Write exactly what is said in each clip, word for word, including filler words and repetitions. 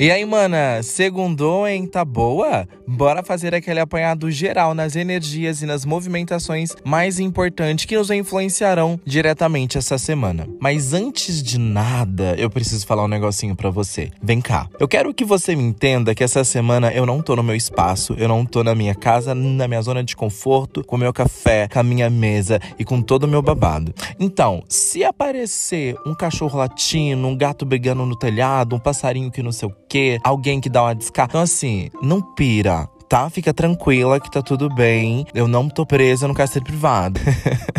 E aí, mana, segundou, hein? Tá boa? Bora fazer aquele apanhado geral nas energias e nas movimentações mais importantes que nos influenciarão diretamente essa semana. Mas antes de nada, eu preciso falar um negocinho pra você. Vem cá. Eu quero que você me entenda que essa semana eu não tô no meu espaço, eu não tô na minha casa, na minha zona de conforto, com meu café, com a minha mesa e com todo o meu babado. Então, se aparecer um cachorro latindo, um gato brigando no telhado, um passarinho que não sei o quê, que alguém que dá uma descarga. Então assim, não pira, tá? Fica tranquila que tá tudo bem. Eu não tô presa, eu não quero ser privada.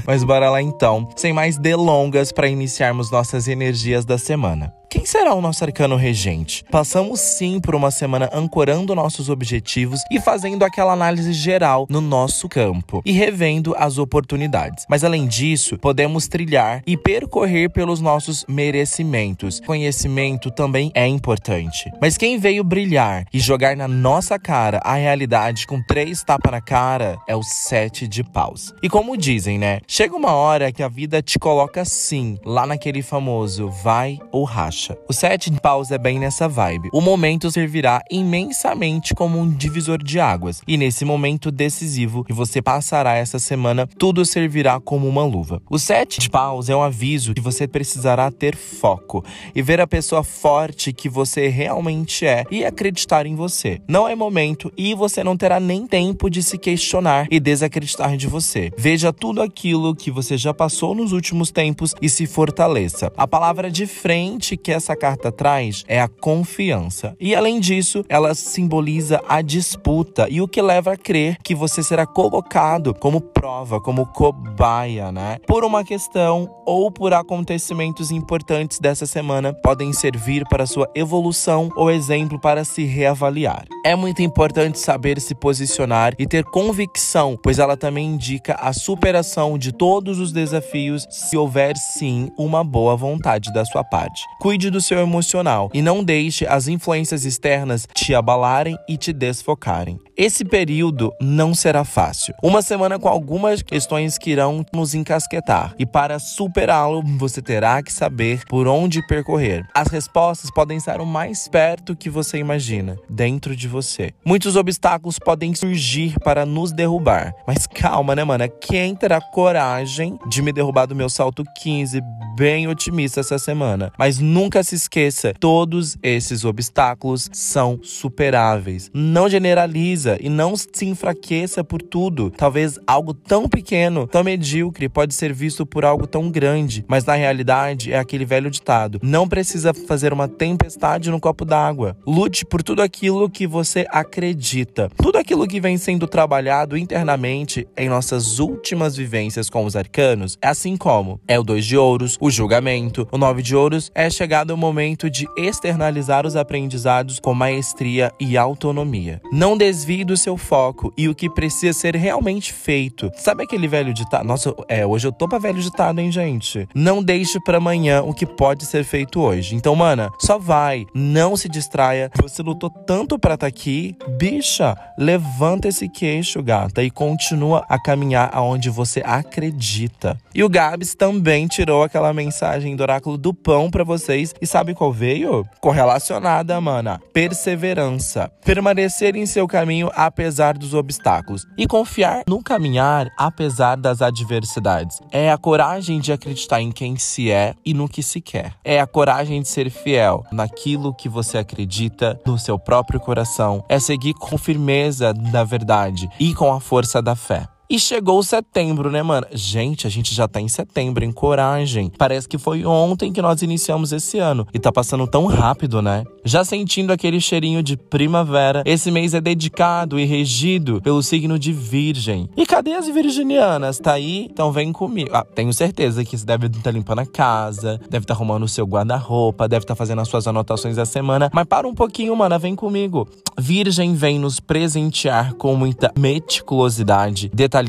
Mas bora lá então, sem mais delongas, pra iniciarmos nossas energias da semana. Quem será o nosso arcano regente? Passamos sim por uma semana ancorando nossos objetivos e fazendo aquela análise geral no nosso campo e revendo as oportunidades. Mas além disso, podemos trilhar e percorrer pelos nossos merecimentos. Conhecimento também é importante. Mas quem veio brilhar e jogar na nossa cara a realidade com três tapas na cara é o sete de paus. E como dizem, né? Chega uma hora que a vida te coloca sim, lá naquele famoso vai ou racha. O sete de paus é bem nessa vibe. O momento servirá imensamente como um divisor de águas. E nesse momento decisivo que você passará essa semana, tudo servirá como uma luva. O sete de paus é um aviso que você precisará ter foco e ver a pessoa forte que você realmente é e acreditar em você. Não é momento e você não terá nem tempo de se questionar e desacreditar de você. Veja tudo aquilo que você já passou nos últimos tempos e se fortaleça. A palavra de frente que essa carta traz é a confiança. E além disso, ela simboliza a disputa e o que leva a crer que você será colocado como prova, como cobaia, né? Por uma questão ou por acontecimentos importantes dessa semana, podem servir para sua evolução ou exemplo para se reavaliar. É muito importante saber se posicionar e ter convicção, pois ela também indica a superação de todos os desafios se houver sim uma boa vontade da sua parte. Cuide do seu emocional e não deixe as influências externas te abalarem e te desfocarem. Esse período não será fácil. Uma semana com algumas questões que irão nos encasquetar. E para superá-lo, você terá que saber por onde percorrer. As respostas podem estar o mais perto que você imagina, dentro de você. Muitos obstáculos podem surgir para nos derrubar. Mas calma, né, mana? Quem terá coragem de me derrubar do meu salto quinze, bem otimista essa semana? Mas nunca se esqueça, todos esses obstáculos são superáveis. Não generaliza e não se enfraqueça por tudo. Talvez algo tão pequeno, tão medíocre, pode ser visto por algo tão grande. Mas na realidade é aquele velho ditado. Não precisa fazer uma tempestade no copo d'água. Lute por tudo aquilo que você acredita. Tudo aquilo que vem sendo trabalhado internamente em nossas últimas vivências com os arcanos. Assim como é o dois de ouros, o julgamento, o nove de ouros, é chegado o momento de externalizar os aprendizados com maestria e autonomia. Não desvie do seu foco e o que precisa ser realmente feito. Sabe aquele velho ditado? Nossa, é, hoje eu tô pra velho ditado, hein, gente? Não deixe pra amanhã o que pode ser feito hoje. Então, mana, só vai. Não se distraia. Você lutou tanto pra tá aqui. Bicha, levanta esse queixo, gata, e continua a caminhar aonde você acredita. E o Gabs também tirou aquela mensagem do oráculo do pão pra vocês. E sabe qual veio? Correlacionada, mana. Perseverança. Permanecer em seu caminho apesar dos obstáculos. E confiar no caminhar apesar das adversidades. É a coragem de acreditar em quem se é e no que se quer. É a coragem de ser fiel naquilo que você acredita, no seu próprio coração. É seguir com firmeza da verdade e com a força da fé. E chegou setembro, né, mano? Gente, a gente já tá em setembro, em coragem. Parece que foi ontem que nós iniciamos esse ano. E tá passando tão rápido, né? Já sentindo aquele cheirinho de primavera. Esse mês é dedicado e regido pelo signo de virgem. E cadê as virginianas? Tá aí? Então vem comigo. Ah, tenho certeza que você deve estar limpando a casa, deve estar arrumando o seu guarda-roupa, deve estar fazendo as suas anotações da semana. Mas para um pouquinho, mana, vem comigo. Virgem vem nos presentear com muita meticulosidade, detalhe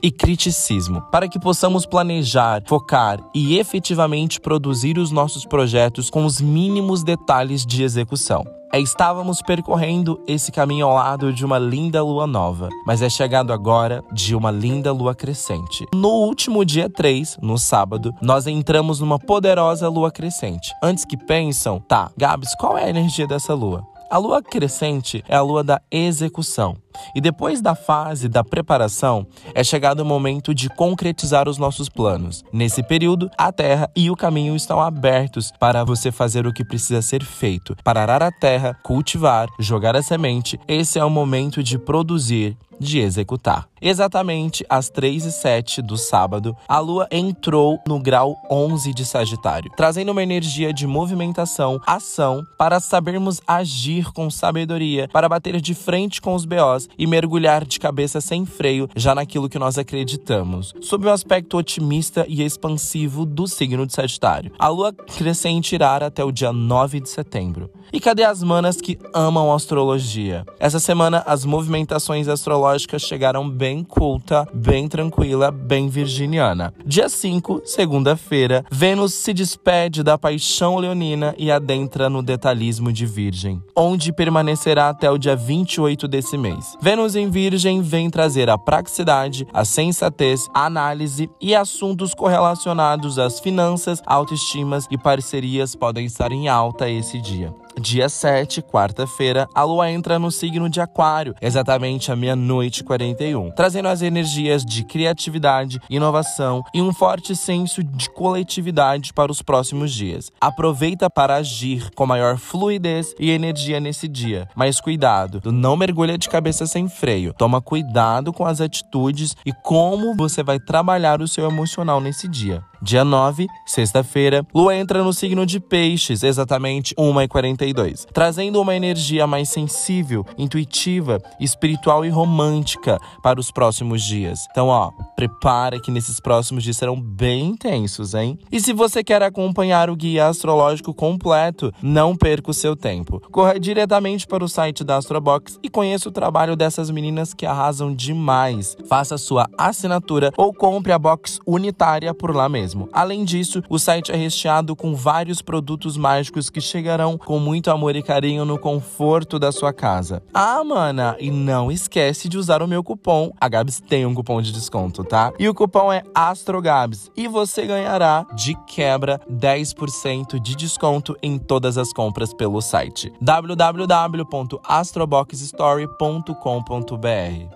e criticismo, para que possamos planejar, focar e efetivamente produzir os nossos projetos com os mínimos detalhes de execução. É, estávamos percorrendo esse caminho ao lado de uma linda lua nova, mas é chegado agora de uma linda lua crescente. No último dia três, no sábado, nós entramos numa poderosa lua crescente. Antes que pensam, tá, Gabs, qual é a energia dessa lua? A lua crescente é a lua da execução. E depois da fase da preparação, é chegado o momento de concretizar os nossos planos. Nesse período, a Terra e o caminho estão abertos para você fazer o que precisa ser feito. Para arar a terra, cultivar, jogar a semente, esse é o momento de produzir, de executar. Exatamente às três e sete do sábado, a Lua entrou no grau onze de Sagitário, trazendo uma energia de movimentação, ação, para sabermos agir com sabedoria, para bater de frente com os B Os e mergulhar de cabeça sem freio já naquilo que nós acreditamos. Sob o aspecto otimista e expansivo do signo de Sagitário, a Lua crescente irá até o dia nove de setembro. E cadê as manas que amam astrologia? Essa semana, as movimentações astrológicas chegaram bem culta, bem tranquila, bem virginiana. Dia cinco, segunda-feira, Vênus se despede da paixão leonina e adentra no detalhismo de Virgem, onde permanecerá até o dia vinte e oito desse mês. Vênus em Virgem vem trazer a praticidade, a sensatez, a análise e assuntos correlacionados às finanças, autoestimas e parcerias podem estar em alta esse dia. Dia sete, quarta-feira, a lua entra no signo de Aquário, exatamente à meia-noite e quarenta e um, trazendo as energias de criatividade, inovação e um forte senso de coletividade para os próximos dias. Aproveita para agir com maior fluidez e energia nesse dia, mas cuidado, não mergulha de cabeça sem freio. Toma cuidado com as atitudes e como você vai trabalhar o seu emocional nesse dia. Dia nove, sexta-feira, lua entra no signo de Peixes, exatamente uma e quarenta e dois, trazendo uma energia mais sensível, intuitiva, espiritual e romântica para os próximos dias. Então, ó, prepara que nesses próximos dias serão bem intensos, hein? E se você quer acompanhar o guia astrológico completo, não perca o seu tempo. Corra diretamente para o site da Astrobox e conheça o trabalho dessas meninas que arrasam demais. Faça sua assinatura ou compre a box unitária por lá mesmo. Além disso, o site é recheado com vários produtos mágicos que chegarão com muito amor e carinho no conforto da sua casa. Ah, mana, e não esquece de usar o meu cupom. A Gabs tem um cupom de desconto, tá? E o cupom é ASTROGABS e você ganhará, de quebra, dez por cento de desconto em todas as compras pelo site w w w ponto astrobox store ponto com ponto b r.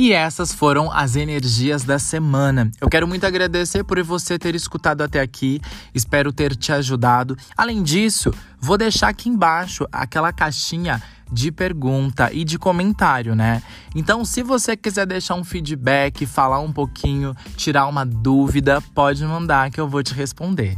E essas foram as energias da semana. Eu quero muito agradecer por você ter escutado até aqui. Espero ter te ajudado. Além disso, vou deixar aqui embaixo aquela caixinha de pergunta e de comentário, né? Então, se você quiser deixar um feedback, falar um pouquinho, tirar uma dúvida, pode mandar que eu vou te responder.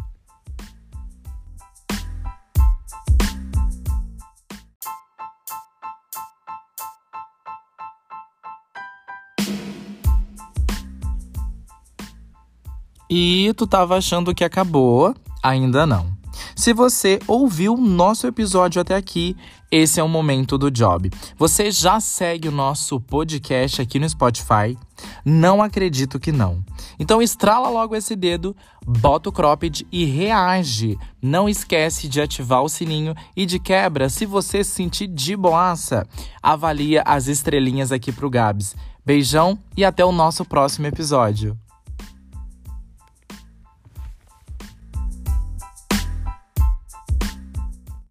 E tu tava achando que acabou? Ainda não. Se você ouviu o nosso episódio até aqui, esse é o momento do job. Você já segue o nosso podcast aqui no Spotify? Não acredito que não. Então estrala logo esse dedo, bota o cropped e reage. Não esquece de ativar o sininho e, de quebra, se você se sentir de boaça, avalia as estrelinhas aqui pro Gabs. Beijão e até o nosso próximo episódio.